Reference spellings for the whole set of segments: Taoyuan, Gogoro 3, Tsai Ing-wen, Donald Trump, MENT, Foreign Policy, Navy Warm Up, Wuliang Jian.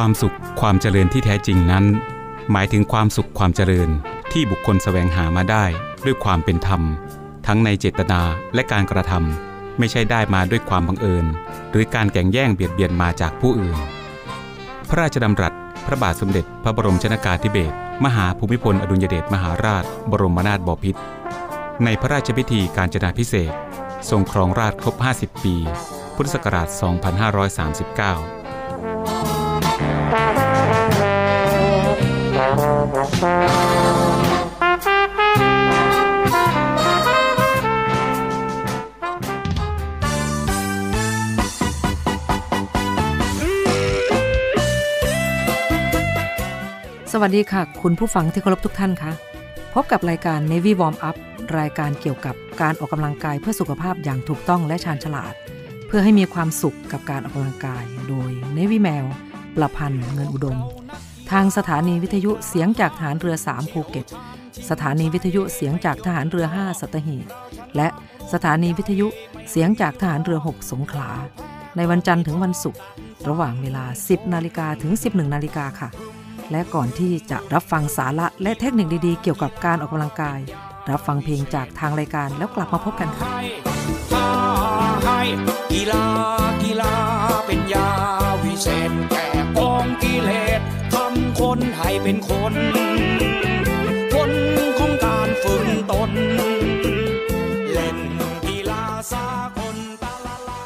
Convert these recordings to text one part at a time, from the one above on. ความสุขความเจริญที่แท้จริงนั้นหมายถึงความสุขความเจริญที่บุคคลแสวงหามาได้ด้วยความเป็นธรรมทั้งในเจตนาและการกระทำไม่ใช่ได้มาด้วยความบังเอิญหรือการแข่งแย่งเบียดเบียนมาจากผู้อื่นพระราชดำรัสพระบาทสมเด็จพระบรมชนกาธิเบศรมหาภูมิพลอดุลยเดชมหาราชบรมนาถบพิตรในพระราชพิธีกาญจนาภิเษกทรงครองราชย์ครบ50ปีพุทธศักราช2539สวัสดีค่ะคุณผู้ฟังที่เคารพทุกท่านค่ะพบกับรายการ Navy Warm Up รายการเกี่ยวกับการออกกำลังกายเพื่อสุขภาพอย่างถูกต้องและชาญฉลาดเพื่อให้มีความสุขกับการออกกำลังกายโดย Navy แมวประพันธ์เงินอุดมทางสถานีวิทยุเสียงจากฐานเรือ3ภูเก็ตสถานีวิทยุเสียงจากฐานเรือ5สัตหีบและสถานีวิทยุเสียงจากฐานเรือ6สงขลาในวันจันทร์ถึงวันศุกร์ระหว่างเวลา 10:00 น. ถึง 11:00 น. ค่ะและก่อนที่จะรับฟังสาระและเทคนิคดีๆเกี่ยวกับการออกกำลังกายรับฟังเพลงจากทางรายการแล้วกลับมาพบกันค่ะกีฬาเป็นยาวิเศษแก่กองกิเลสทำคนให้เป็นคนของการฝืนตนเล่นกีฬาสากลตะละลา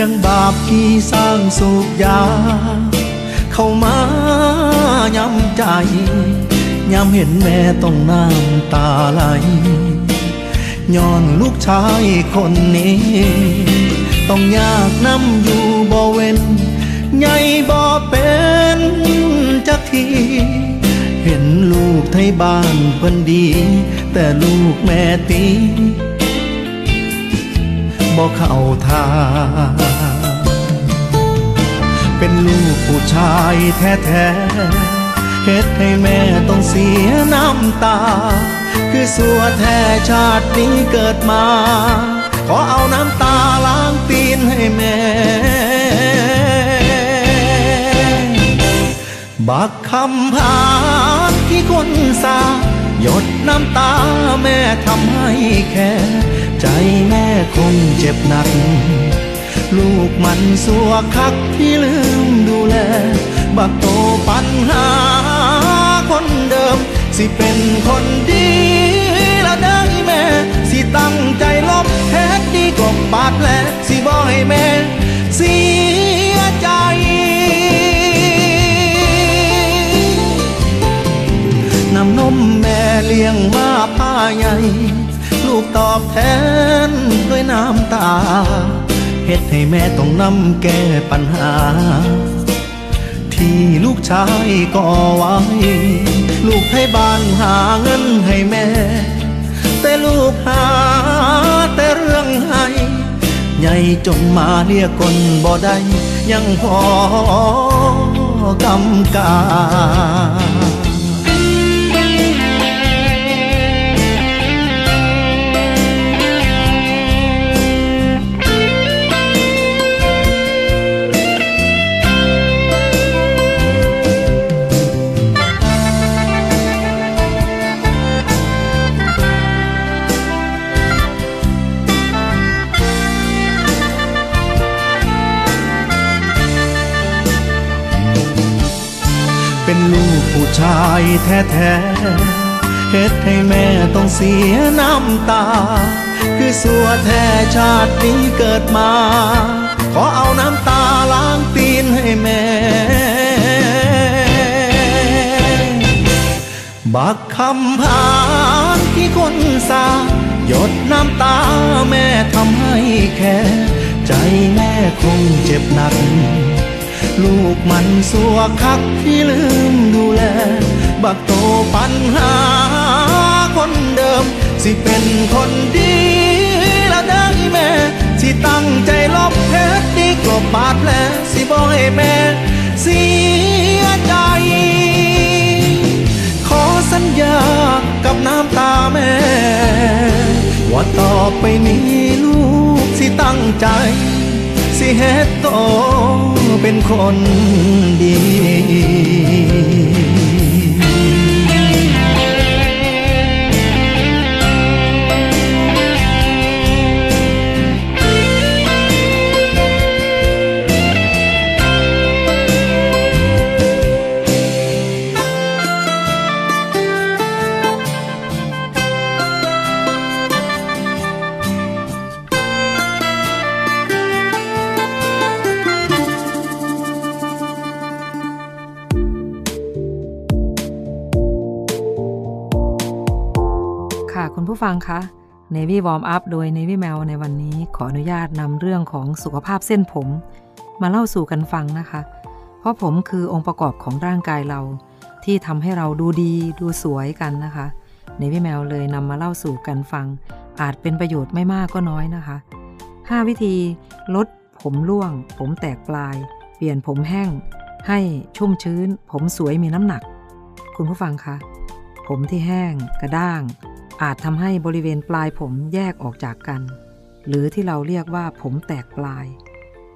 จังบาปกี่สร้างสุขยาเข้ามาย้ำใจย้ำเห็นแม่ต้องน้ำตาไหลย้อนลูกชายคนนี้ต้องยากน้ำอยู่บ่เว้นใหญ่บ่เป็นจักทีเห็นลูกไทยบ้านเพิ่นดีแต่ลูกแม่ตีบ่เข้าทางเป็นลูกผู้ชายแท้ๆเฮ็ดให้แม่ต้องเสียน้ำตาคือสัวแท้ชาตินี้เกิดมาขอเอาน้ำตาล้างตีนให้แม่บักคำพานที่คนสาหยดน้ำตาแม่ทำให้แค่ใจแม่คงเจ็บหนักลูกมันสัวคักที่ลืมดูแลบักโตปัญหาคนเดิมสิเป็นคนดีแล้วได้แม่สิตั้งใจลบแท้ดีกว่าบาดแผลสิบ่ให้แม่เสียใจน้ำนมแม่เลี้ยงมาป้าใหญ่ลูกตอบแทนด้วยน้ำตาเฮ็ดให้แม่ต้องนำแก้ปัญหาที่ลูกชายก่อไว้ลูกให้บ้านหาเงินให้แม่แต่ลูกหาแต่เรื่องให้ใหญ่จนมาเรียกคนบ่ได้ยังพอกำกา เป็นลูกผู้ชายแท้ๆเฮ็ดให้แม่ต้องเสียน้ำตาคือสัวแท้ชาตินี้เกิดมาขอเอาน้ำตาล้างตีนให้แม่บักคำผ่านที่คนสาหยดน้ำตาแม่ทำให้แค่ใจแม่คงเจ็บหนักลูกมันสัวคักที่ลืมดูแลบักโตปัญหาคนเดิมสิเป็นคนดีละได้แม่สิตั้งใจลบเพชรดีกว่าบาดแผลสิบ่ให้แม่เสียใจขอสัญญากับน้ำตาแม่ว่าต่อไปนี้ลูกสิตั้งใจสิเฮ็ดโตเป็นคนดีฟังคะ Navy Warm Up โดย Navy แมวในวันนี้ขออนุญาตนำเรื่องของสุขภาพเส้นผมมาเล่าสู่กันฟังนะคะเพราะผมคือองค์ประกอบของร่างกายเราที่ทำให้เราดูดีดูสวยกันนะคะ Navy แมวเลยนำมาเล่าสู่กันฟังอาจเป็นประโยชน์ไม่มากก็น้อยนะคะ5วิธีลดผมร่วงผมแตกปลายเปลี่ยนผมแห้งให้ชุ่มชื้นผมสวยมีน้ำหนักคุณผู้ฟังคะผมที่แห้งกระด้างอาจทำให้บริเวณปลายผมแยกออกจากกันหรือที่เราเรียกว่าผมแตกปลาย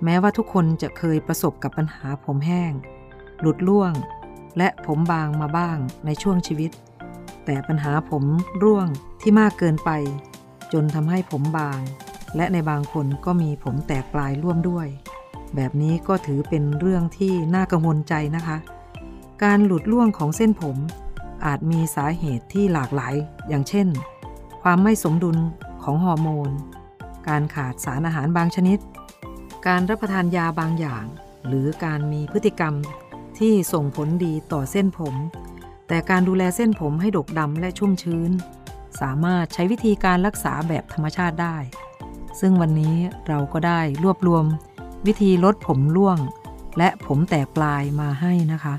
แม้ว่าทุกคนจะเคยประสบกับปัญหาผมแห้งหลุดร่วงและผมบางมาบ้างในช่วงชีวิตแต่ปัญหาผมร่วงที่มากเกินไปจนทำให้ผมบางและในบางคนก็มีผมแตกปลายร่วมด้วยแบบนี้ก็ถือเป็นเรื่องที่น่ากังวลใจนะคะการหลุดร่วงของเส้นผมอาจมีสาเหตุที่หลากหลายอย่างเช่นความไม่สมดุลของฮอร์โมนการขาดสารอาหารบางชนิดการรับประทานยาบางอย่างหรือการมีพฤติกรรมที่ส่งผลดีต่อเส้นผมแต่การดูแลเส้นผมให้ดกดำและชุ่มชื้นสามารถใช้วิธีการรักษาแบบธรรมชาติได้ซึ่งวันนี้เราก็ได้รวบรวมวิธีลดผมร่วงและผมแตกปลายมาให้นะคะ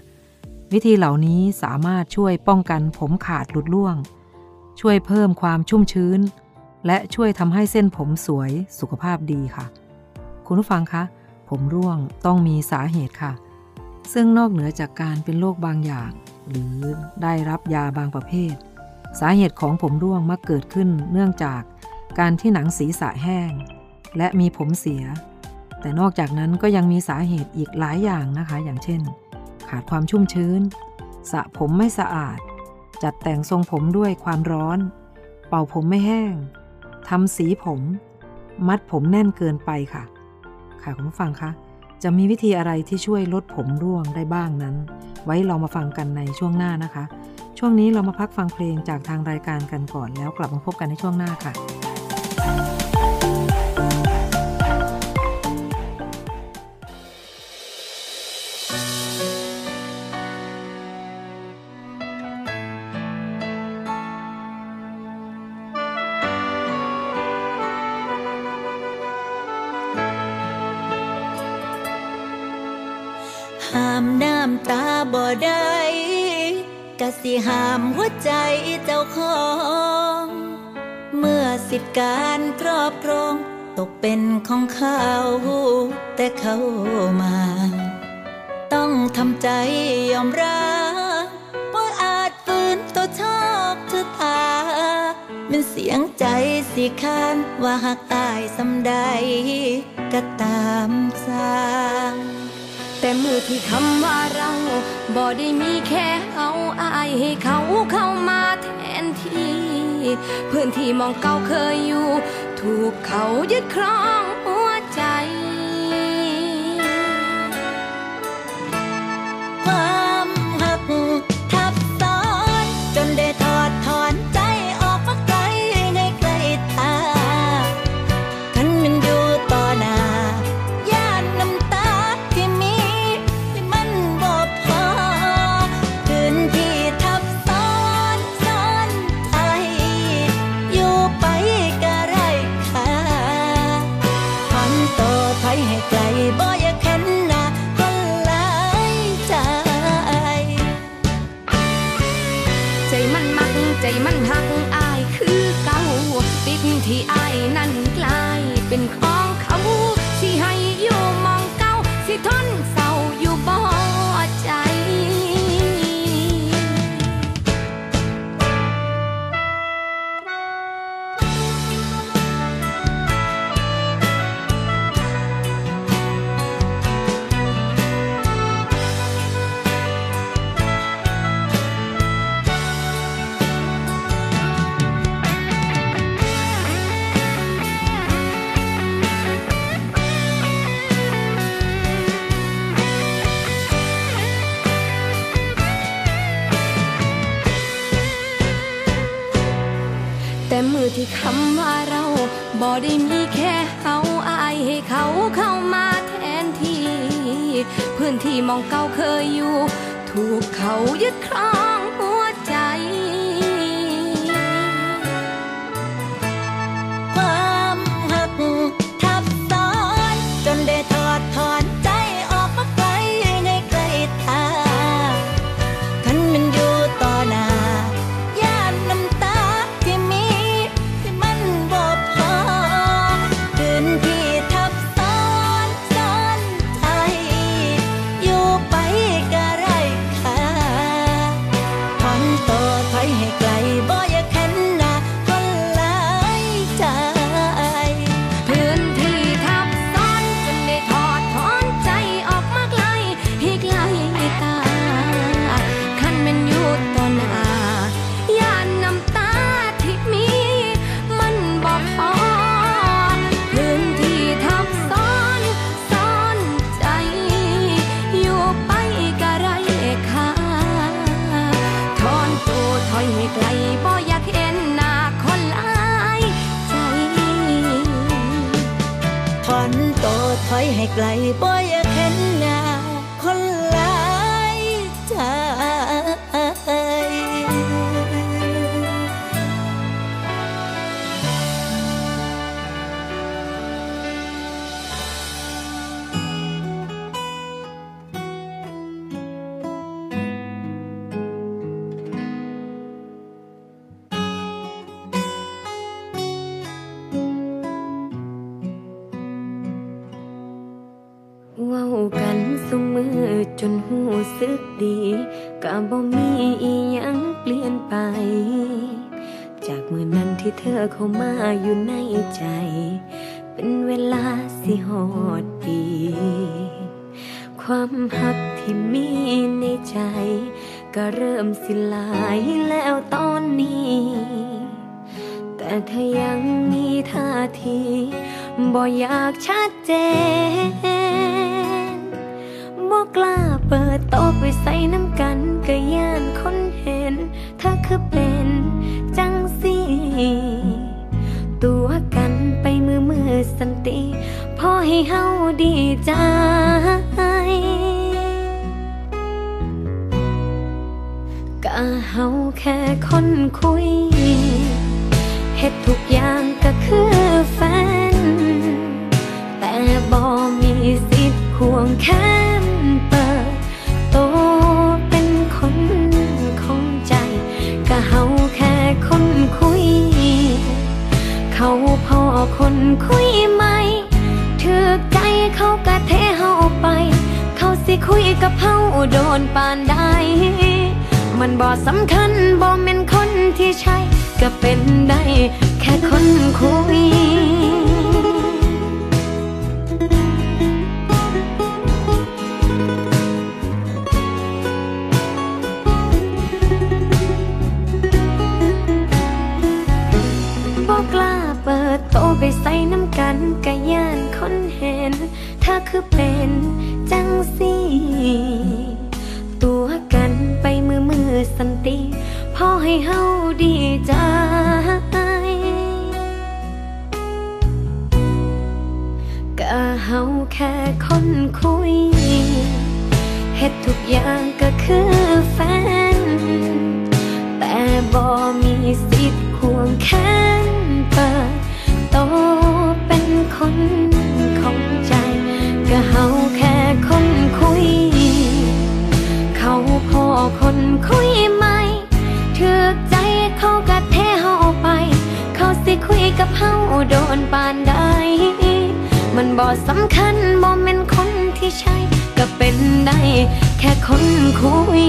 วิธีเหล่านี้สามารถช่วยป้องกันผมขาดหลุดร่วงช่วยเพิ่มความชุ่มชื้นและช่วยทำให้เส้นผมสวยสุขภาพดีค่ะคุณผู้ฟังคะผมร่วงต้องมีสาเหตุค่ะซึ่งนอกเหนือจากการเป็นโรคบางอย่างหรือได้รับยาบางประเภทสาเหตุของผมร่วงมักเกิดขึ้นเนื่องจากการที่หนังศีรษะแห้งและมีผมเสียแต่นอกจากนั้นก็ยังมีสาเหตุอีกหลายอย่างนะคะอย่างเช่นขาดความชุ่มชื้นสระผมไม่สะอาดจัดแต่งทรงผมด้วยความร้อนเป่าผมไม่แห้งทำสีผมมัดผมแน่นเกินไปค่ะคุณผู้ฟังคะจะมีวิธีอะไรที่ช่วยลดผมร่วงได้บ้างนั้นไว้เรามาฟังกันในช่วงหน้านะคะช่วงนี้เรามาพักฟังเพลงจากทางรายการกันก่อนแล้วกลับมาพบกันในช่วงหน้าค่ะสิห้ามหัวใจเจ้าของเมื่อสิทธิการครอบครองตกเป็นของเขาแต่เขามาต้องทำใจยอมรับว่าอาจฝืนตัวชอบเธอตาเป็นเสียงใจสิคานว่าหากตายสำใดก็ตามสร้างแต่มือที่คำว่าเราบ่ได้มีแค่เอาอายให้เขาเข้ามาแทนที่พื้นที่มองเก่าเคยอยู่ถูกเขายึดครองหัวใจความหัก ไกลบ่อยากเห็นหน้าคนหลายใจใจมันมักใจมันหักอายคือเก่าติดที่อายนั่นกลายเป็นของเขาสิให้อยู่มองเก่าสิทนเศร้าอยู่บ่ใจแต่มือที่คำว่าเราบ่ได้มีแค่เขาอายให้เขาเข้ามาแทนที่พื้นที่มองเก่าเคยอยู่ถูกเขายึดครองหัวใจความหักทับซ้อนจนได้ถอดถอนใจออกมาไกลในไกลตาคันมันอยู่ต่อหน้าให้ไกลบ่อยากเห็นหน้าคนหลายใจกันซุมือจนหูสึกดีกะบ่มีอีหยังเปลี่ยนไปจากมื้อนั้นที่เธอเข้ามาอยู่ในใจเป็นเวลาสิฮอดปีความฮักที่มีในใจก็เริ่มสิหลายแล้วตอนนี้แต่เธอยังมีท่าทีบ่อยากชัดเจนบ่กล้าเปิดโต๊ะไปใส่น้ำกันก็ย่านคนเห็นเธอคือเป็นจังสิตัวกันไปมือสันติพอให้เฮาดีใจกะเฮาแค่คนคุยเฮ็ดทุกอย่างก็คือแฟนแต่บ่มีสิทธิ์ควงแขนเปิดโตเป็นคนของใจกะเฮาแค่คนคุยเขาพอคนคุยไหมถือใจเขากะเทเฮาไปเขาสิคุยกับเฮาโดนปานใดมันบ่สำคัญบ่แม่นคนที่ใช่ก็เป็นได้แค่คนคุยไปใส่น้ำกันกะย่านคนเห็นเธอคือเป็นจังสิตัวกันไปมือสันติพอให้เฮาดีใจกะเฮาแค่คนคุยเฮ็ดทุกอย่างก็คือแฟนแต่บ่มีสิทธิ์ควงแขนเปิดโตเป็นคนของใจ ก็เฮาแค่คนคุยเขาพอคนคุยไหมถือใจเขาก็เทเฮาไปเขาสิคุยกับเฮาโดนปานใดมันบ่สำคัญบ่แม่นคนที่ใช่ก็เป็นได้แค่คนคุย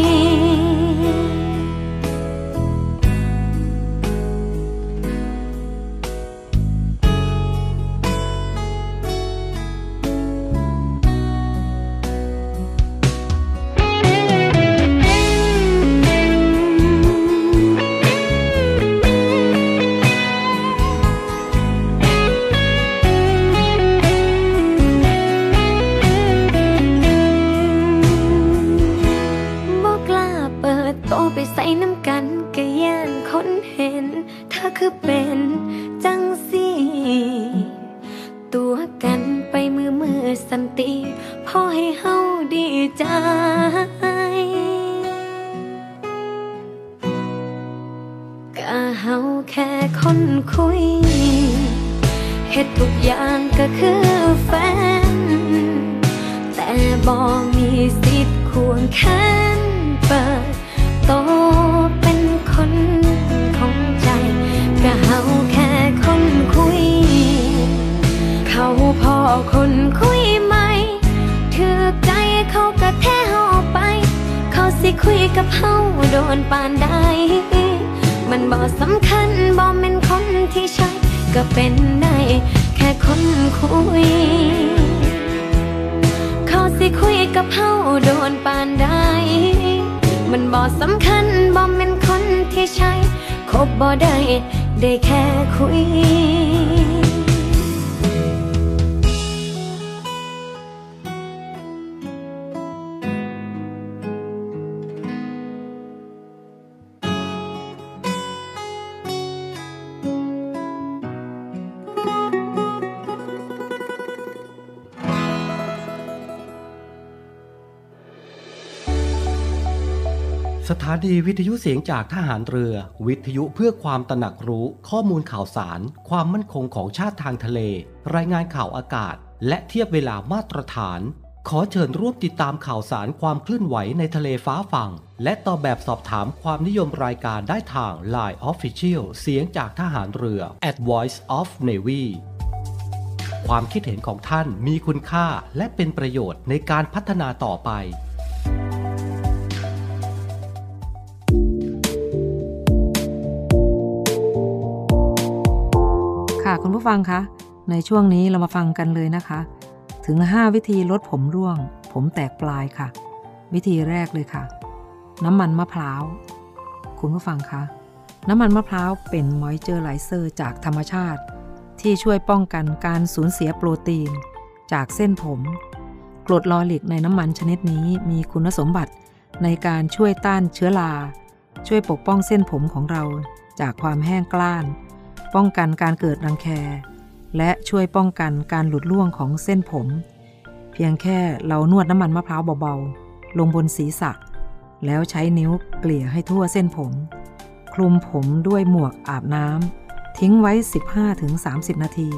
สถานีวิทยุเสียงจากทหารเรือวิทยุเพื่อความตระหนักรู้ข้อมูลข่าวสารความมั่นคงของชาติทางทะเลรายงานข่าวอากาศและเทียบเวลามาตรฐานขอเชิญร่วมติดตามข่าวสารความเคลื่อนไหวในทะเลฟ้าฝั่งและตอบแบบสอบถามความนิยมรายการได้ทาง LINE Official เสียงจากทหารเรือ @voiceofnavy ความคิดเห็นของท่านมีคุณค่าและเป็นประโยชน์ในการพัฒนาต่อไปคุณผู้ฟังคะในช่วงนี้เรามาฟังกันเลยนะคะถึง5วิธีลดผมร่วงผมแตกปลายค่ะวิธีแรกเลยค่ะน้ำมันมะพร้าวคุณผู้ฟังคะน้ำมันมะพร้าวเป็นมอยเจอร์ไรเซอร์จากธรรมชาติที่ช่วยป้องกันการสูญเสียโปรตีนจากเส้นผมกรดลอริกในน้ำมันชนิดนี้มีคุณสมบัติในการช่วยต้านเชื้อราช่วยปกป้องเส้นผมของเราจากความแห้งกร้านป้องกันการเกิดรังแคและช่วยป้องกันการหลุดร่วงของเส้นผมเพียงแค่เรานวดน้ำมันมะพร้าวเบาๆลงบนศีรษะแล้วใช้นิ้วเกลี่ยให้ทั่วเส้นผมคลุมผมด้วยหมวกอาบน้ำทิ้งไว้ 15-30 นาที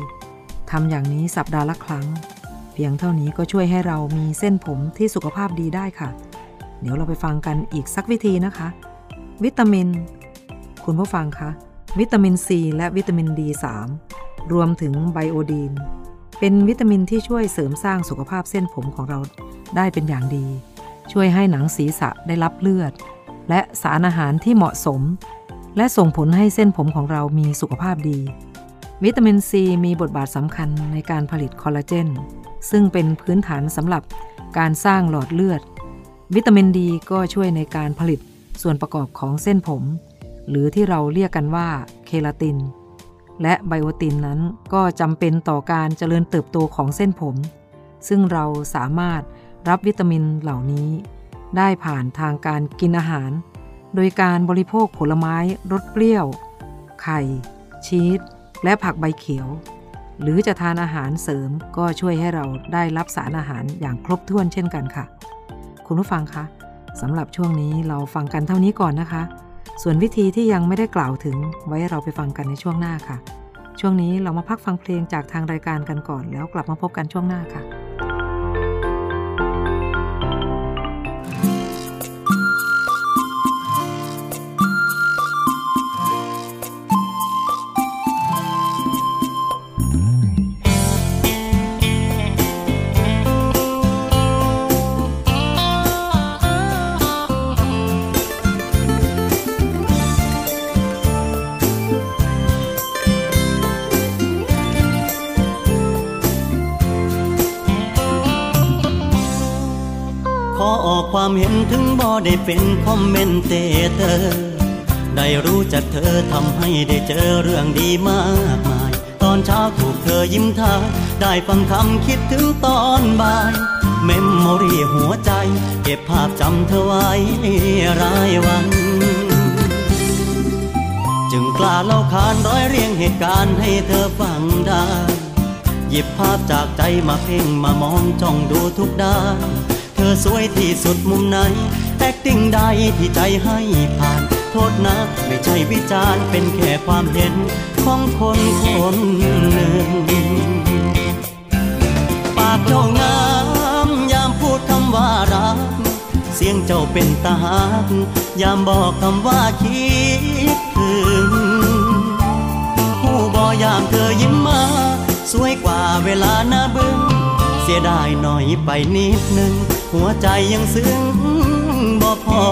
ทำอย่างนี้สัปดาห์ละครั้งเพียงเท่านี้ก็ช่วยให้เรามีเส้นผมที่สุขภาพดีได้ค่ะเดี๋ยวเราไปฟังกันอีกสักวิธีนะคะวิตามินคุณผู้ฟังคะวิตามินซีและวิตามิน D3 รวมถึงไบโอดีนเป็นวิตามินที่ช่วยเสริมสร้างสุขภาพเส้นผมของเราได้เป็นอย่างดีช่วยให้หนังศีรษะได้รับเลือดและสารอาหารที่เหมาะสมและส่งผลให้เส้นผมของเรามีสุขภาพดีวิตามินซีมีบทบาทสำคัญในการผลิตคอลลาเจนซึ่งเป็นพื้นฐานสำหรับการสร้างหลอดเลือดวิตามินดีก็ช่วยในการผลิตส่วนประกอบของเส้นผมหรือที่เราเรียกกันว่าเคราตินและไบโอตินนั้นก็จำเป็นต่อการเจริญเติบโตของเส้นผมซึ่งเราสามารถรับวิตามินเหล่านี้ได้ผ่านทางการกินอาหารโดยการบริโภคผลไม้รสเปรี้ยวไข่ชีสและผักใบเขียวหรือจะทานอาหารเสริมก็ช่วยให้เราได้รับสารอาหารอย่างครบถ้วนเช่นกันค่ะคุณผู้ฟังคะสำหรับช่วงนี้เราฟังกันเท่านี้ก่อนนะคะส่วนวิธีที่ยังไม่ได้กล่าวถึงไว้เราไปฟังกันในช่วงหน้าค่ะช่วงนี้เรามาพักฟังเพลงจากทางรายการกันก่อนแล้วกลับมาพบกันช่วงหน้าค่ะ ขอออกความเห็นถึงบ่ได้เป็นคอมเมนเตเตอร์ได้รู้จักเธอทำให้ได้เจอเรื่องดีมากมายตอนเช้าถูกเธอยิ้มทักได้ฟังคำคิดถึงตอนบ่ายเมมโมรีหัวใจเก็บภาพจำเธอไว้รายวันจึงกล้าเล่าขานร้อยเรียงเหตุการณ์ให้เธอฟังได้หยิบภาพจากใจมาเพ่งมามองจ้องดูทุกด้านเธอสวยที่สุดมุมไหนแอคติ้งใดที่ใจให้ผ่านโทษนะไม่ใช่วิจารณ์เป็นแค่ความเห็นของคนคนหนึ่งปากเจ้างามยามพูดคำว่ารักเสียงเจ้าเป็นตาหักยามบอกคำว่าคิดถึงผู้บ่ยามเธอยิ้มมาสวยกว่าเวลาหน้าบึ้งเสียดายหน่อยไปนิดนึงหัวใจยังซึ้งบ่พอ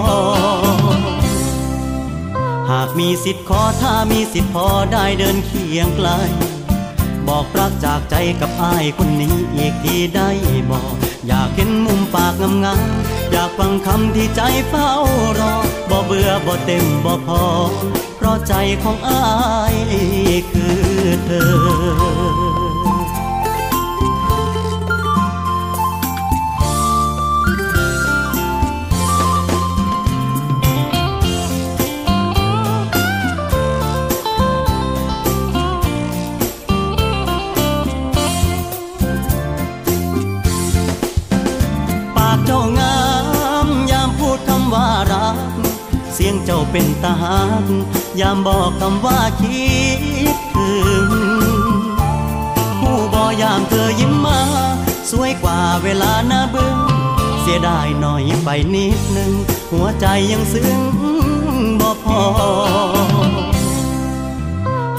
หากมีสิทธิ์ขอถ้ามีสิทธิ์พอได้เดินเคียงไกลบอกรักจากใจกับอ้ายคนนี้อีกทีได้บอกอยากเห็นมุมปากงามๆอยากฟังคำที่ใจเฝ้ารอบ่เบื่อบ่เต็มบ่พอเพราะใจของอ้ายคือเธอเสียงเจ้าเป็นตาหักยามบอกคำว่าคิดถึงผู้บ่ยามเธอยิ้มมาสวยกว่าเวลาหน้าบึ้งเสียดายหน่อยไปนิดนึงหัวใจยังซึ้งบ่พอ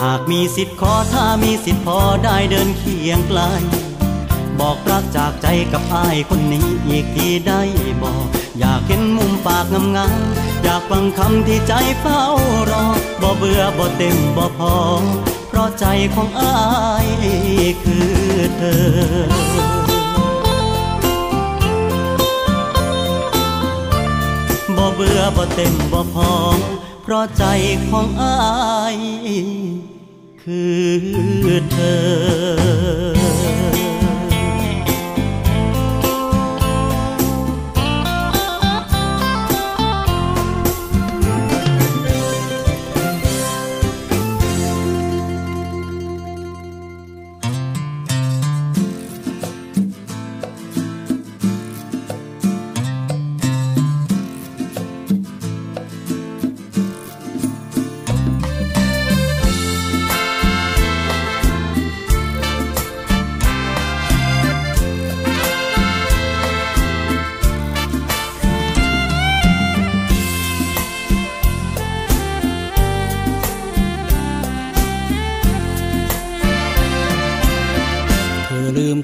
หากมีสิทธิ์ขอถ้ามีสิทธิ์พอได้เดินเคียงไกลบอกรักจากใจกับอ้ายคนนี้อีกทีได้บอกอยากเห็นมุมปากงามๆอยากฟังคำที่ใจเฝ้ารอบ่เบื่อบ่เต็มบ่พอเพราะใจของอ้ายคือเธอบ่เบื่อบ่เต็มบ่พอเพราะใจของอ้ายคือเธอ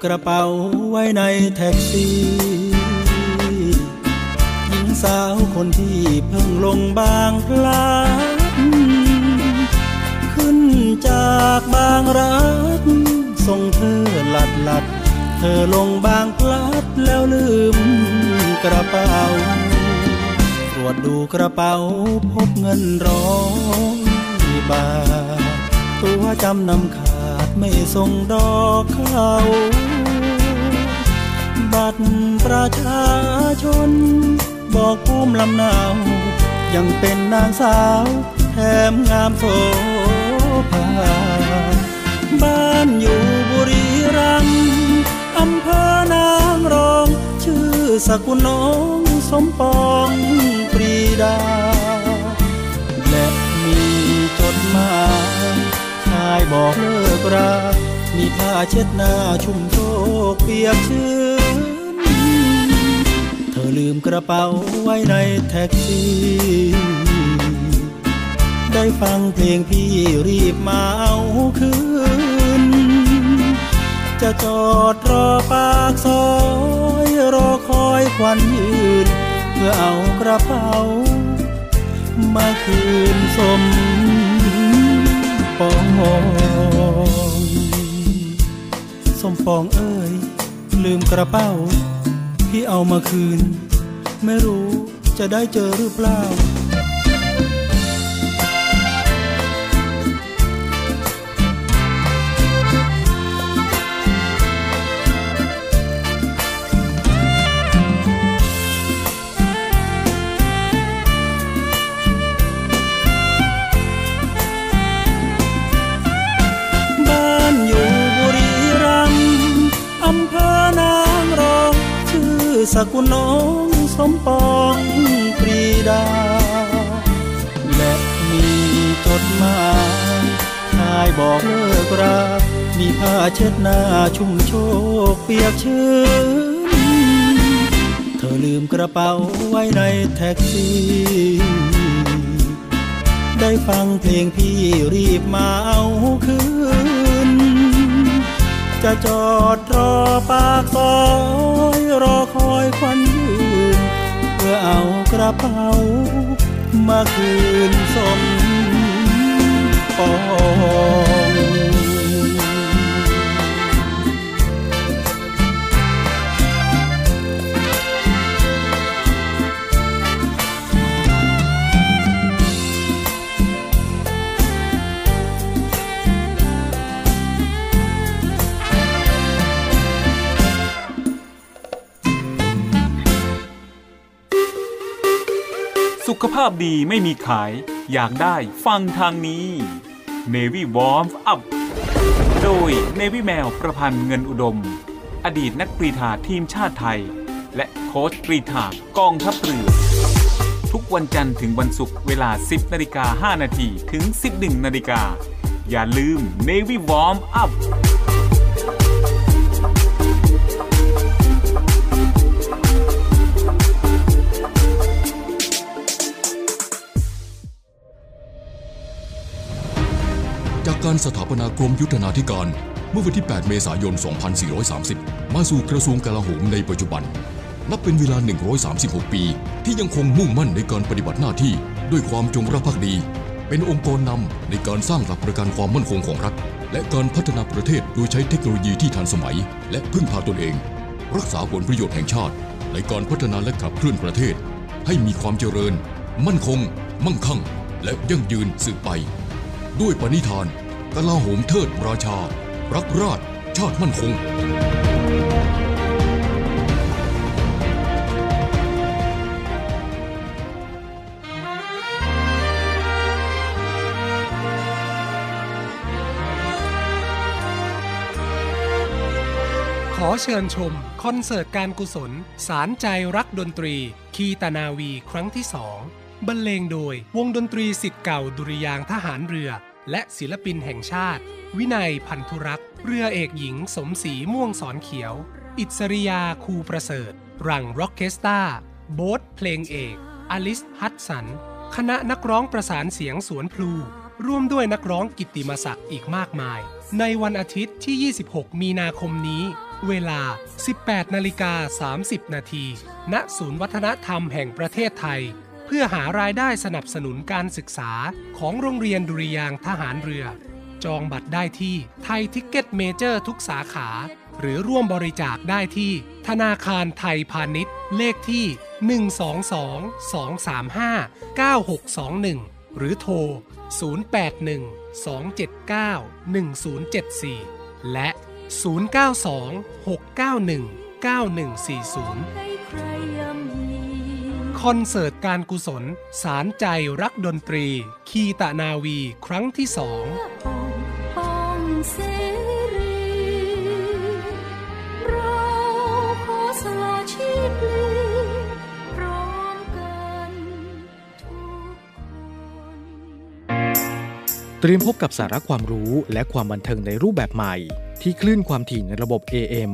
กระเป๋าไว้ในแท็กซี่หญิงสาวคนที่เพิ่งลงบางพลัดขึ้นจากบางรัฐส่งเธอหลัดหลัดเธอลงบางพลัดแล้วลืมกระเป๋าตรวจดูกระเป๋าพบเงิน100 บาทตัวจำนำขาดไม่ส่งดอกเขาบัตรประชาชนบอกภูมิลำเนายังเป็นนางสาวแถมงามโสภาบ้านอยู่บุรีรัมย์อำเภอนางรองชื่อสกุลน้องสมปองปรีดาและมีจดหมายชายบอกเลิกรามีผ้าเช็ดหน้าชุ่มโชกเปียกชื้นเธอลืมกระเป๋าไว้ในแท็กซี่ได้ฟังเพลงพี่รีบมาเอาคืนจะจอดรอปากซอยรอคอยควันยืนเพื่อเอากระเป๋ามาคืนสมปองสมปองเอ้ยลืมกระเป๋าพี่เอามาคืน ไม่รู้จะได้เจอหรือเปล่าสกุลน้องสมปองปรีดาและมีจดหมายชายบอกเลิกรามีผ้าเช็ดหน้าชุ่มโชกเปียกชื้นเธอลืมกระเป๋าไว้ในแท็กซี่ได้ฟังเพลงพี่รีบมาเอาคืนจะจอดรอปากซอยรอคอยควันยืนเพื่อเอากระเป๋ามาคืนสมปองสุขภาพดีไม่มีขายอยากได้ฟังทางนี้ Navy Warm Up โดย Navy แมวประพันธ์เงินอุดมอดีตนักกรีฑาทีมชาติไทยและโค้ชกรีฑากองทัพเรือทุกวันจันทร์ถึงวันศุกร์เวลา 10.05 น.ถึง 11.00 น.อย่าลืม Navy Warm Upการสถาปนากรมยุทธนาธิการเมื่อวันที่ 8 เมษายน 2430 มาสู่กระทรวงกลาโหมในปัจจุบันนับเป็นเวลา 136 ปีที่ยังคงมุ่งมั่นในการปฏิบัติหน้าที่ด้วยความจงรักภักดีเป็นองค์กรนำในการสร้างหลักประกันความมั่นคงของรัฐและการพัฒนาประเทศโดยใช้เทคโนโลยีที่ทันสมัยและพึ่งพาตนเองรักษาผลประโยชน์แห่งชาติในการพัฒนาและขับเคลื่อนประเทศให้มีความเจริญมั่นคงมั่งคั่งและยั่งยืนสืบไปด้วยปณิธานกลาโหมเทิดราชารักราชชาติมั่นคงขอเชิญชมคอนเสิร์ตการกุศลสารใจรักดนตรีคีตนาวีครั้งที่2บรรเลงโดยวงดนตรีศิษย์เก่าดุริยางค์ทหารเรือและศิลปินแห่งชาติวินัยพันธุรักษ์เรือเอกหญิงสมศรีม่วงสอนเขียวอิสริยาคูประเสริฐรังร็อกเคสตาโบ๊ทเพลงเอกอลิสฮัตสันคณะนักร้องประสานเสียงสวนพลูร่วมด้วยนักร้องกิตติมศักดิ์อีกมากมายในวันอาทิตย์ที่26 มีนาคมนี้เวลา 18.30 น.ณ ศูนย์วัฒนธรรมแห่งประเทศไทยเพื่อหารายได้สนับสนุนการศึกษาของโรงเรียนดุริยางค์ทหารเรือจองบัตรได้ที่ไทยทิกเก็ตเมเจอร์ทุกสาขาหรือร่วมบริจาคได้ที่ธนาคารไทยพาณิชย์เลขที่ 122-235-9621 หรือโทร 081-279-1074 และ 092-691-9140คอนเสิร์ตการกุศลสารใจรักดนตรีคีตนาวีครั้งที่2เตรียมพบกับสาระความรู้และความบันเทิงในรูปแบบใหม่ที่คลื่นความถี่ในระบบ AM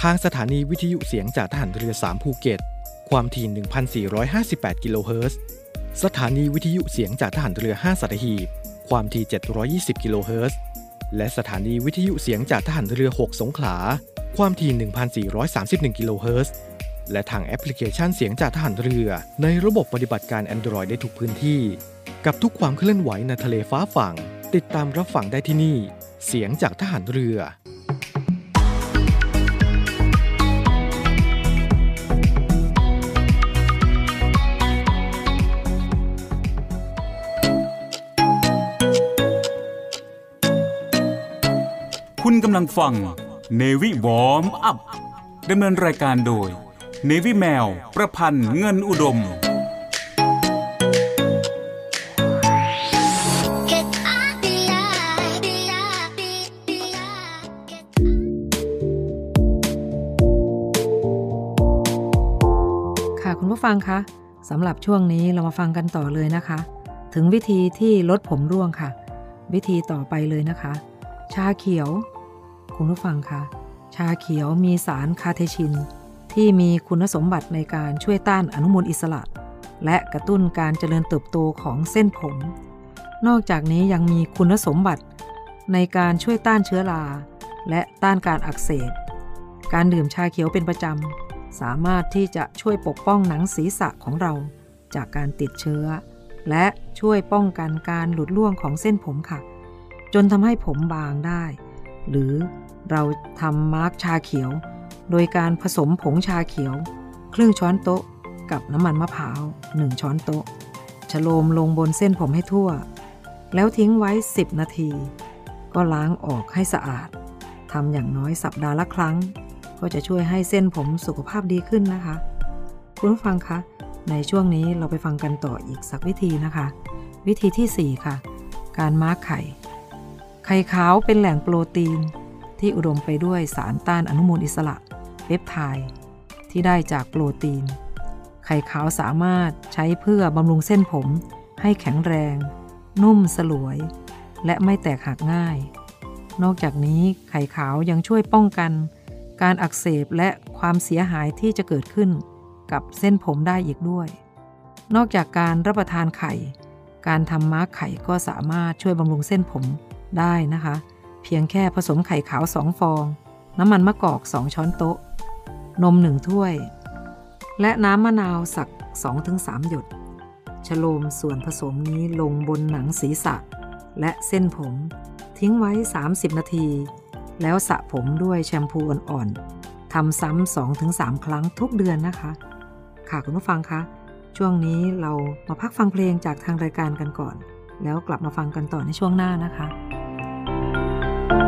ทางสถานีวิทยุเสียงจากทหารเรือ3ภูเก็ตความถี่ 1,458 กิโลเฮิรตซ์ สถานีวิทยุเสียงจากทหารเรือ5 สัตหีบ ความถี่ 720 กิโลเฮิรตซ์ และสถานีวิทยุเสียงจากทหารเรือ6 สงขลา ความถี่ 1,431 กิโลเฮิรตซ์ และทางแอปพลิเคชันเสียงจากทหารเรือในระบบปฏิบัติการ Android ได้ทุกพื้นที่ กับทุกความเคลื่อนไหวในทะเลฟ้าฝั่ง ติดตามรับฟังได้ที่นี่ เสียงจากทหารเรือ กำลังฟัง Navy Warm Up ดำเนินรายการโดย Navy แมวประพันธ์เงินอุดมค่ะคุณผู้ฟังคะสำหรับช่วงนี้เรามาฟังกันต่อเลยนะคะถึงวิธีที่ลดผมร่วงค่ะวิธีต่อไปเลยนะคะชาเขียวคุณผู้ฟังคะชาเขียวมีสารคาเทชินที่มีคุณสมบัติในการช่วยต้านอนุมูลอิสระและกระตุ้นการเจริญเติบโตของเส้นผมนอกจากนี้ยังมีคุณสมบัติในการช่วยต้านเชื้อราและต้านการอักเสบการดื่มชาเขียวเป็นประจำสามารถที่จะช่วยปกป้องหนังศีรษะของเราจากการติดเชื้อและช่วยป้องกันการหลุดร่วงของเส้นผมค่ะจนทำให้ผมบางได้หรือเราทำมาร์กชาเขียวโดยการผสมผงชาเขียวครึ่งช้อนโต๊ะกับน้ำมันมะพร้าว1ช้อนโต๊ะฉโลมลงบนเส้นผมให้ทั่วแล้วทิ้งไว้10นาทีก็ล้างออกให้สะอาดทำอย่างน้อยสัปดาห์ละครั้งก็จะช่วยให้เส้นผมสุขภาพดีขึ้นนะคะคุณผู้ฟังคะในช่วงนี้เราไปฟังกันต่ออีกสักวิธีนะคะวิธีที่4ค่ะการมาร์กไข่ไข่ขาวเป็นแหล่งโปรตีนที่อุดมไปด้วยสารต้านอนุมูลอิสระเปปไทด์ที่ได้จากโปรตีนไข่ขาวสามารถใช้เพื่อบำรุงเส้นผมให้แข็งแรงนุ่มสลวยและไม่แตกหักง่ายนอกจากนี้ไข่ขาวยังช่วยป้องกันการอักเสบและความเสียหายที่จะเกิดขึ้นกับเส้นผมได้อีกด้วยนอกจากการรับประทานไข่การทำมาร์กไข่ก็สามารถช่วยบำรุงเส้นผมได้นะคะเพียงแค่ผสมไข่ขาว2ฟองน้ำมันมะกอก2ช้อนโต๊ะนม1ถ้วยและน้ำมะนาวสัก 2-3 หยดฉโลมส่วนผสมนี้ลงบนหนังศีรษะและเส้นผมทิ้งไว้30นาทีแล้วสระผมด้วยแชมพูอ่อนๆทำซ้ำ 2-3 ครั้งทุกเดือนนะคะค่ะคุณผู้ฟังคะช่วงนี้เรามาพักฟังเพลงจากทางรายการกันก่อนแล้วกลับมาฟังกันต่อในช่วงหน้านะคะ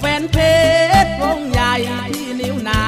แฟนเพชรวงใหญ่ที่นิ้วนาง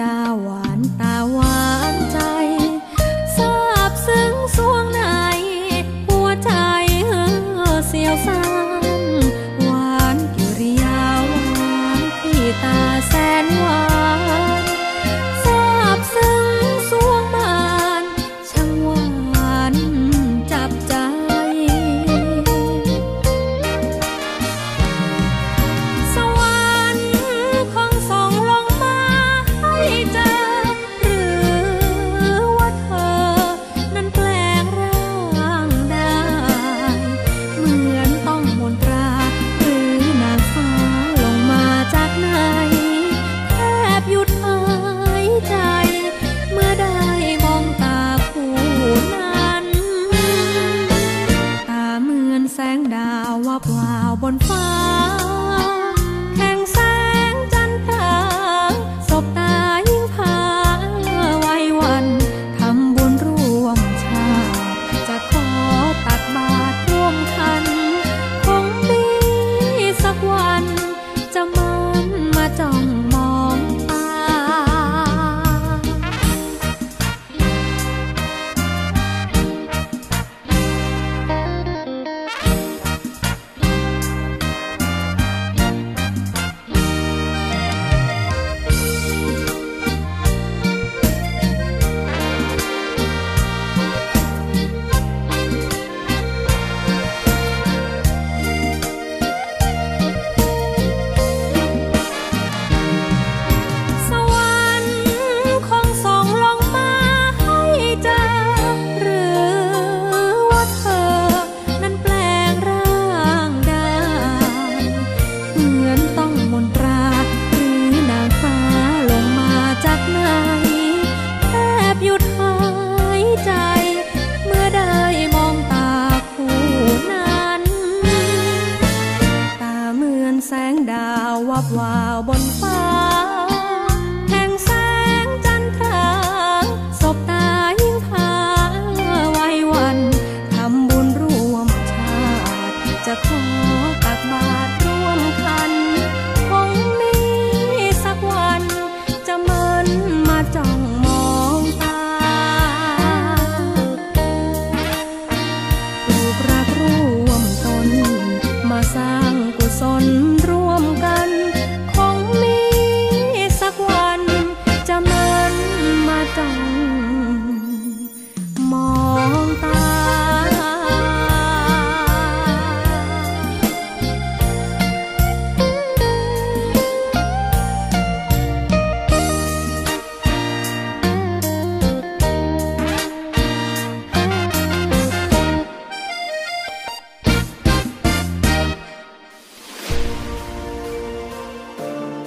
จาหวานตาหวานใจซาบซึ้งสวงในหัวใจเสียวสั่นหวานกิริยาหวานที่ตาแสนหวานซาบซึ้งสวงมานช่างหวานจับใจสวรรค์คงส่งลงมาให้เจอหรือว่าเธอนั้นแปลงร่างได้เหมือนต้องมนตราหรือนางฟ้าลงมาจากไหนแทบหยุดหายใจเมื่อได้มองตาคู่นั้นตาเหมือนแสงดาววับวาวบนฟ้า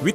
วิ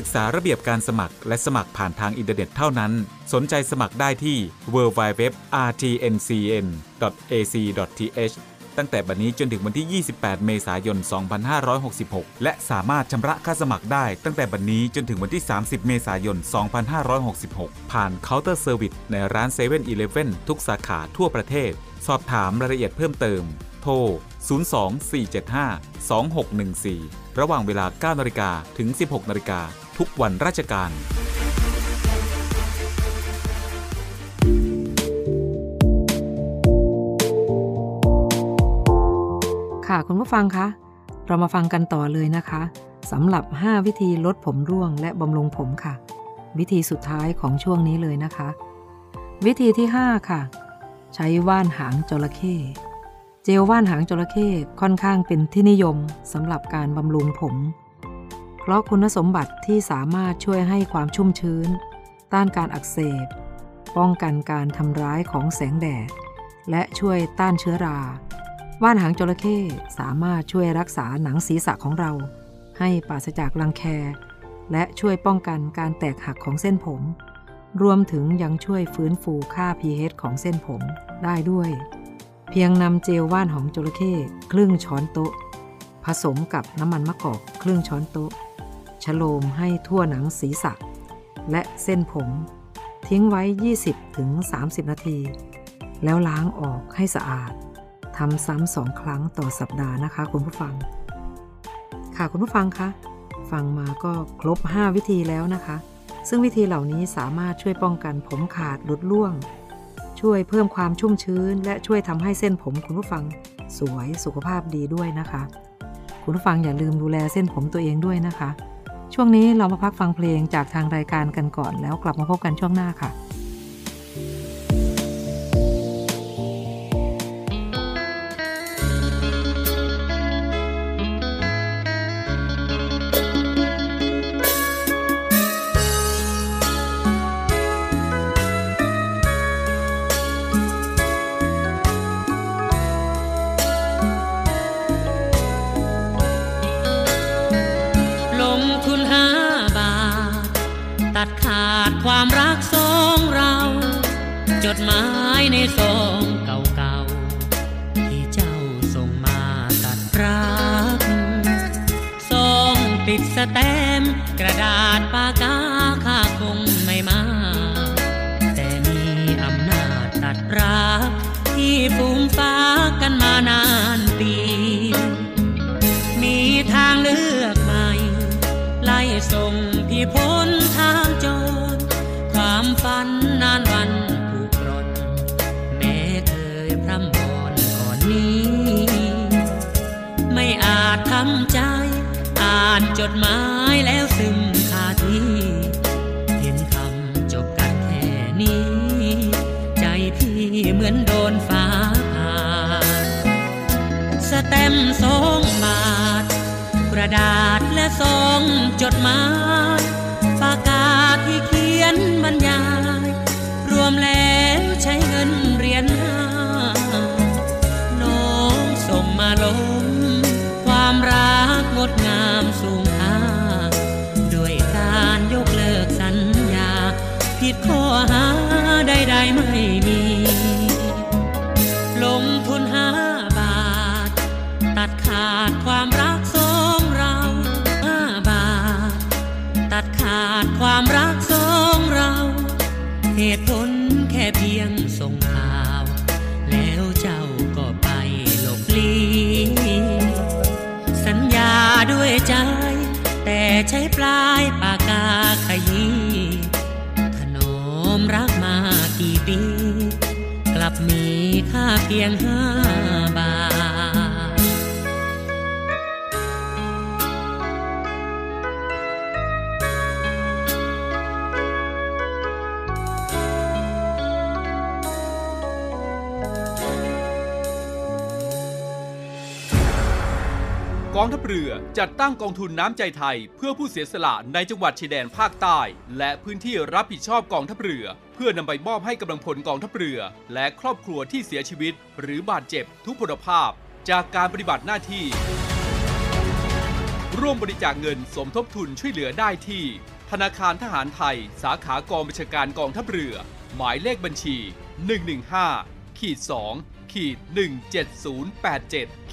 ศึกษาระเบียบการสมัครและสมัครผ่านทางอินเทอร์เน็ตเท่านั้นสนใจสมัครได้ที่ www.rtncn.ac.th ตั้งแต่บัดนี้จนถึงวันที่ 28 เมษายน 2566 และสามารถชำระค่าสมัครได้ตั้งแต่บัดนี้จนถึงวันที่ 30 เมษายน 2566 ผ่านเคาน์เตอร์เซอร์วิสในร้าน 7-Eleven ทุกสาขาทั่วประเทศสอบถามรายละเอียดเพิ่มเติมโทร 024752614 ระหว่างเวลา 9 นาฬิกาถึง 16 นาฬิกาทุกวันราชการค่ะคุณผู้ฟังคะเรามาฟังกันต่อเลยนะคะสำหรับ5วิธีลดผมร่วงและบำรุงผมค่ะวิธีสุดท้ายของช่วงนี้เลยนะคะวิธีที่5ค่ะใช้ว่านหางจระเข้เจลว่านหางจระเข้ค่อนข้างเป็นที่นิยมสำหรับการบำรุงผมเพราะคุณสมบัติที่สามารถช่วยให้ความชุ่มชื้นต้านการอักเสบป้องกันการทำร้ายของแสงแดดและช่วยต้านเชื้อราว่านหางจระเข้สามารถช่วยรักษาหนังศีรษะของเราให้ปราศจากรังแคและช่วยป้องกันการแตกหักของเส้นผม รวมถึงยังช่วยฟื้นฟูค่า pH ของเส้นผมได้ด้วยเพียงนำเจลว่านหอมจระเข้ครึ่งช้อนโต๊ะผสมกับน้ำมันมะกอกครึ่งช้อนโต๊ะฉโลมให้ทั่วหนังศีรษะและเส้นผมทิ้งไว้ 20-30 นาทีแล้วล้างออกให้สะอาดทำซ้ำ2 ครั้งต่อสัปดาห์นะคะคุณผู้ฟังค่ะคุณผู้ฟังคะฟังมาก็ครบ5 วิธีแล้วนะคะซึ่งวิธีเหล่านี้สามารถช่วยป้องกันผมขาดหลุดร่วงช่วยเพิ่มความชุ่มชื้นและช่วยทำให้เส้นผมคุณผู้ฟังสวยสุขภาพดีด้วยนะคะคุณผู้ฟังอย่าลืมดูแลเส้นผมตัวเองด้วยนะคะช่วงนี้เรามาพักฟังเพลงจากทางรายการกันก่อนแล้วกลับมาพบกันช่วงหน้าค่ะความรักสองเราจดหมายในซองเก่าๆที่เจ้าส่งมาตัดรักซองติดสแตมป์กระดาษปากกาข้าคงไม่มาแต่มีอำนาจตัดรักที่ฟูมฟ้ากันมานานปีมีทางเลือกใหม่ไล่ส่งที่พ้นทางจนความฝันนานวันผูกร่อนแม้เคยพร่ำบ่นก่อนนี้ไม่อาจทำใจอ่านจดหมายแล้วซึมคาที่เห็นคำจบกันแค่นี้ใจพี่เหมือนโดนฟ้าผ่าสแตมป์2 บาทกระดาษและซองจดหมายปากกาที่เขียนบรรยายรวมแล้วใช้เงินเหรียญ5น้องส่งมาล้มความรักงดงามสูงค่าด้วยการยกเลิกสัญญาผิดข้อหาใดๆไม่มีลงทุน5 บาทตัดขาดความรักความรักสองเราเหตุผลแค่เพียงส่งข่าวแล้วเจ้าก็ไปหลบลี้สัญญาด้วยใจแต่ใช้ปลายปากกาขยี้ถนอมรักมากี่ปีกลับมีค่าเพียง5 บาทกองทัพเรือจัดตั้งกองทุนน้ำใจไทยเพื่อผู้เสียสละในจังหวัดชายแดนภาคใต้และพื้นที่รับผิดชอบกองทัพเรือเพื่อนำไปมอบให้กำลังพลกองทัพเรือและครอบครัวที่เสียชีวิตหรือบาดเจ็บทุพพลภาพจากการปฏิบัติหน้าที่ร่วมบริจาคเงินสมทบทุนช่วยเหลือได้ที่ธนาคารทหารไทยสาขากองบัญชาการกองทัพเรือหมายเลขบัญชี 115-2-17087-2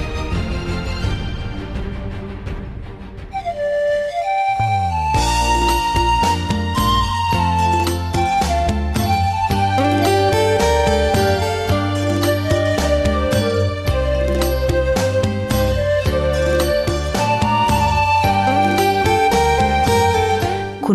024754584คุ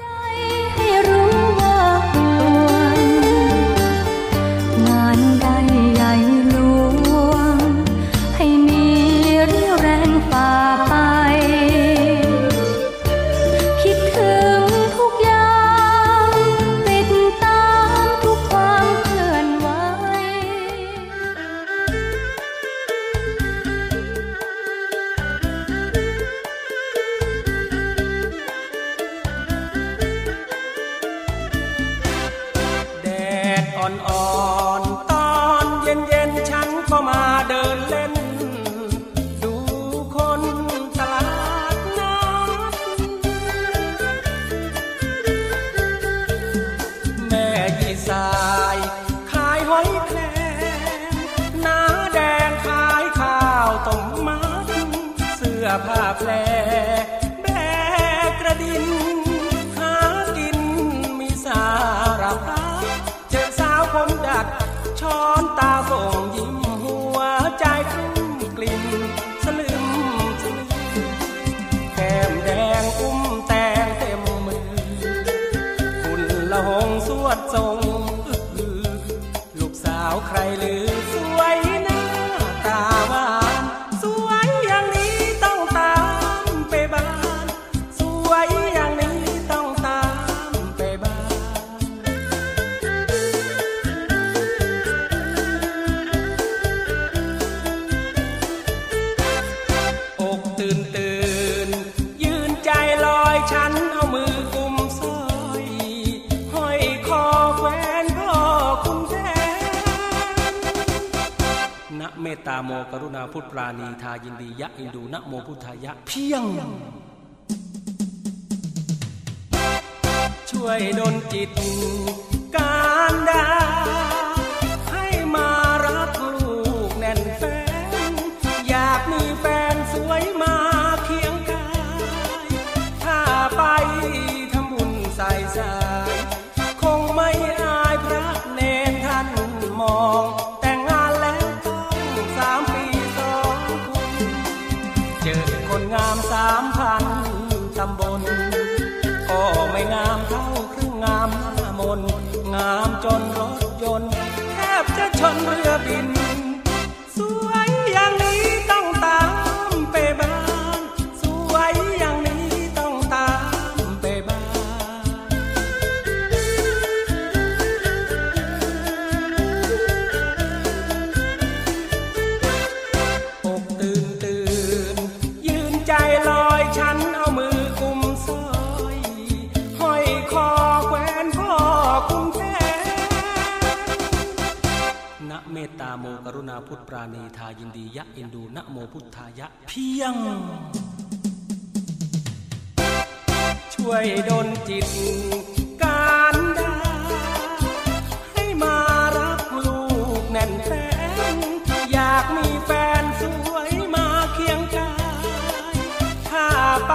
อ่อนๆตอนเย็นๆฉันก็มาเดินเล่นดูคนตลาดนัดแม่ยี่สายขายหอยแครงน้าแดงขายข้าวต้มมัดเสื้อผ้าแพรแบกกระดิ่งหากินมีสารพัดคนดักช้อนตาส่งยิ้มหัวใจกลุ้มกลิ่นสลึมสลือแก้มแดงอุ้มแตงเต็มมือฝุ่นละหงสวดทรงอึกอือลูกสาวใครลือสวยหน้าตาหวานสวยอย่างนี้ต้องตามไปบ้านสวยอย่างนี้ต้องตามไปบ้านเมตตาโมกรุณาพุทธปราณีทายินดียะอินดูนะโมพุทธายะเพียงช่วยดลจิตการดาให้มารักลูกแน่นแฟนอยากมีแฟนสวยมาเคียงกายถ้าไปทำบุญใส่ใจคงไม่อายพระเนรท่านมองงาม3,000ตำบลก็ไม่งามเท่าครึ่งงามมนงามจนรถยนต์แทบจะชนเรือบินสวยอย่างนี้ต้องตามไปบ้านสวยอย่างนี้ต้องตามไปบ้านอกตื่นใจลอยฉันเอามือกุมสร้อยห้อยคอแขวนพ่อกุมแขนนะเมตตาโมกรุณาพุทธปราณีทายินดียะอินดูนะโมพุทธายะเพียงช่วยดลจิตการดาให้มารักลูกแน่นแฟนอยากมีแฟนสวยมาเคียงกายไป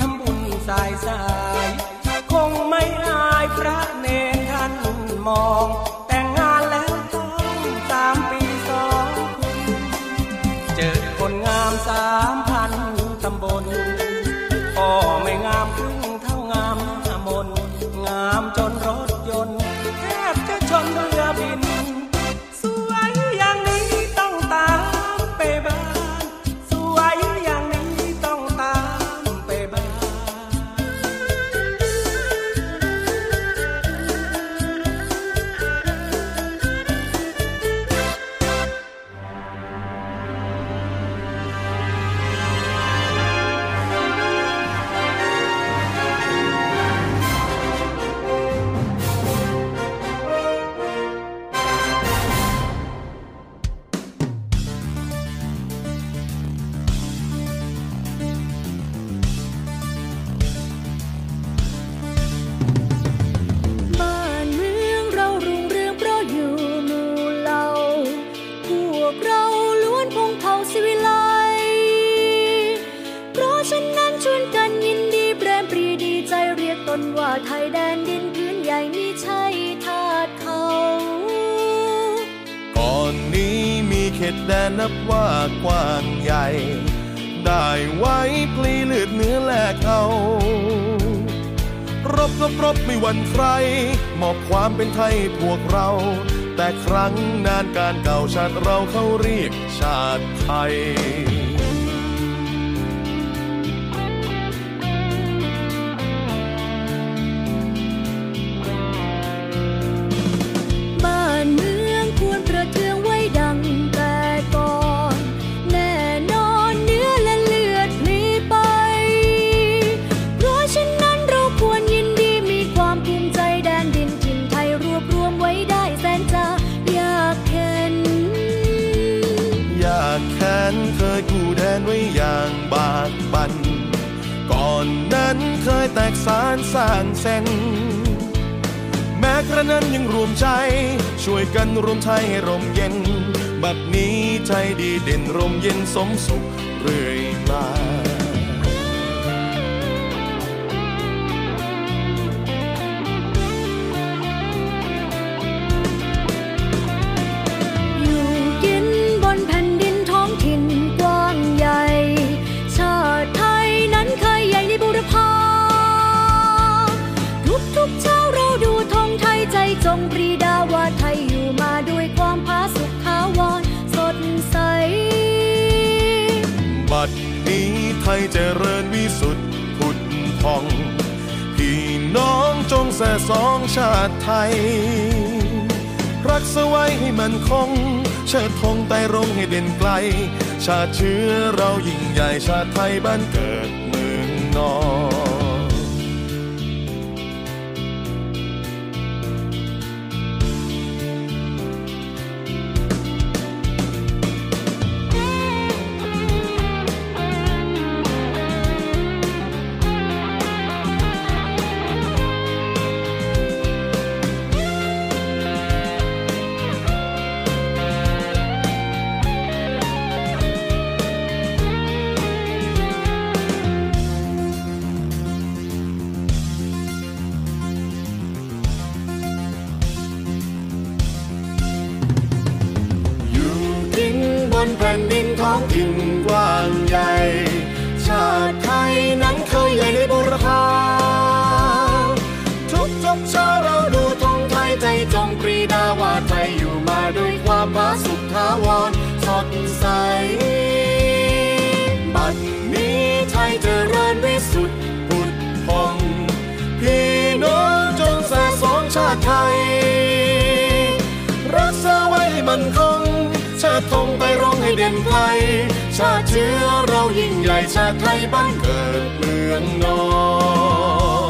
ทำบุญสายคงไม่อายพระเนรท่านมองแต่งงานแล้วต้อง3 ปี 2 คนเจอคนงาม3,000ตำบลพ่อไม่งามครึ่งเท่างามมนงามจนรถยนต์แทบจะชนเรือบินสวยอย่างนี้ต้องตามไปบ้านสวยอย่างนี้ ยกตนว่าไทยแดนดินพื้นใหญ่มิใช่ทาสเขาก่อนนี้มีเขตแดนนับว่ากว้างใหญ่ได้ไว้ปลีเลือดเนื้อแลกเอารบไม่หวั่นใครมอบความเป็นไทยพวกเราแต่ครั้งนานการเก่าชาติเราเขาเรียกชาติไทยบ้านเมืองควรประเทืองไว้ดังแต่ก่อนแน่นอนเนื้อและเลือดมีไปเพราะฉะนั้นเราควรยินดีมีความภูมิใจแดนดินถิ่นไทยรวบรวมไว้ได้แสนจะยากแค้นเคยกู้แดนไว้อย่างบากบั่นก่อนนั้นเคยแตกสานสร้างเส้นแม้กระนั้นยังรวมใจช่วยกันรวมไทยให้ร่มเย็นบัดนี้ไทยดีเด่นร่มเย็นสมสุขเรื่อยมาจงปรีดาว่าไทยอยู่มาด้วยความผาสุกขาวรสดใสบัดนี้ไทยเจริญวิสุทธิ์ผุดพองพี่น้องจงแส่สองชาติไทยรักษาไว้ให้มันคงเชิดธงไต่รงให้เด่นไกลชาติเชื้อเรายิ่งใหญ่ชาติไทยบ้านเกิดเมืองนอนแผ่นดินท้องถิ่นกว้างใหญ่ชาติไทยนั้นเคยใหญ่ในบุรพาทุกชาติเราดูธงไทยใจจงปรีดาว่าไทยอยู่มาด้วยความผาสุกถาวรสดใสบัดนี้ไทยเจริญวิสุทธิ์ผุดพองพี่น้องจงแส่สองชาติไทยรักษาไว้ให้มันคงชาติธงไปร้องให้เด่นไกลชาติเชื้อเรายิ่งใหญ่ชาติไทยบ้านเกิดเมืองนอน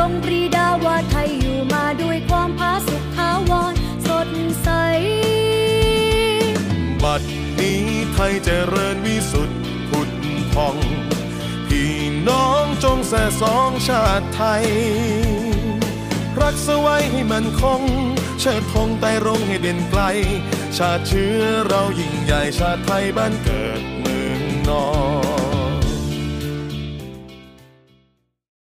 จงปรีดาว่าไทยอยู่มาด้วยความผาสุกขาวรสดใสบัดนี้ไทยเจริญวิสุทธิ์ผุดพองพี่น้องจงแส่สองชาติไทยรักษาไว้ให้มันคงเชิดธงไต่รงให้เด่นไกลชาติเชื้อเรายิ่งใหญ่ชาติไทยบ้านเกิดเมืองนอน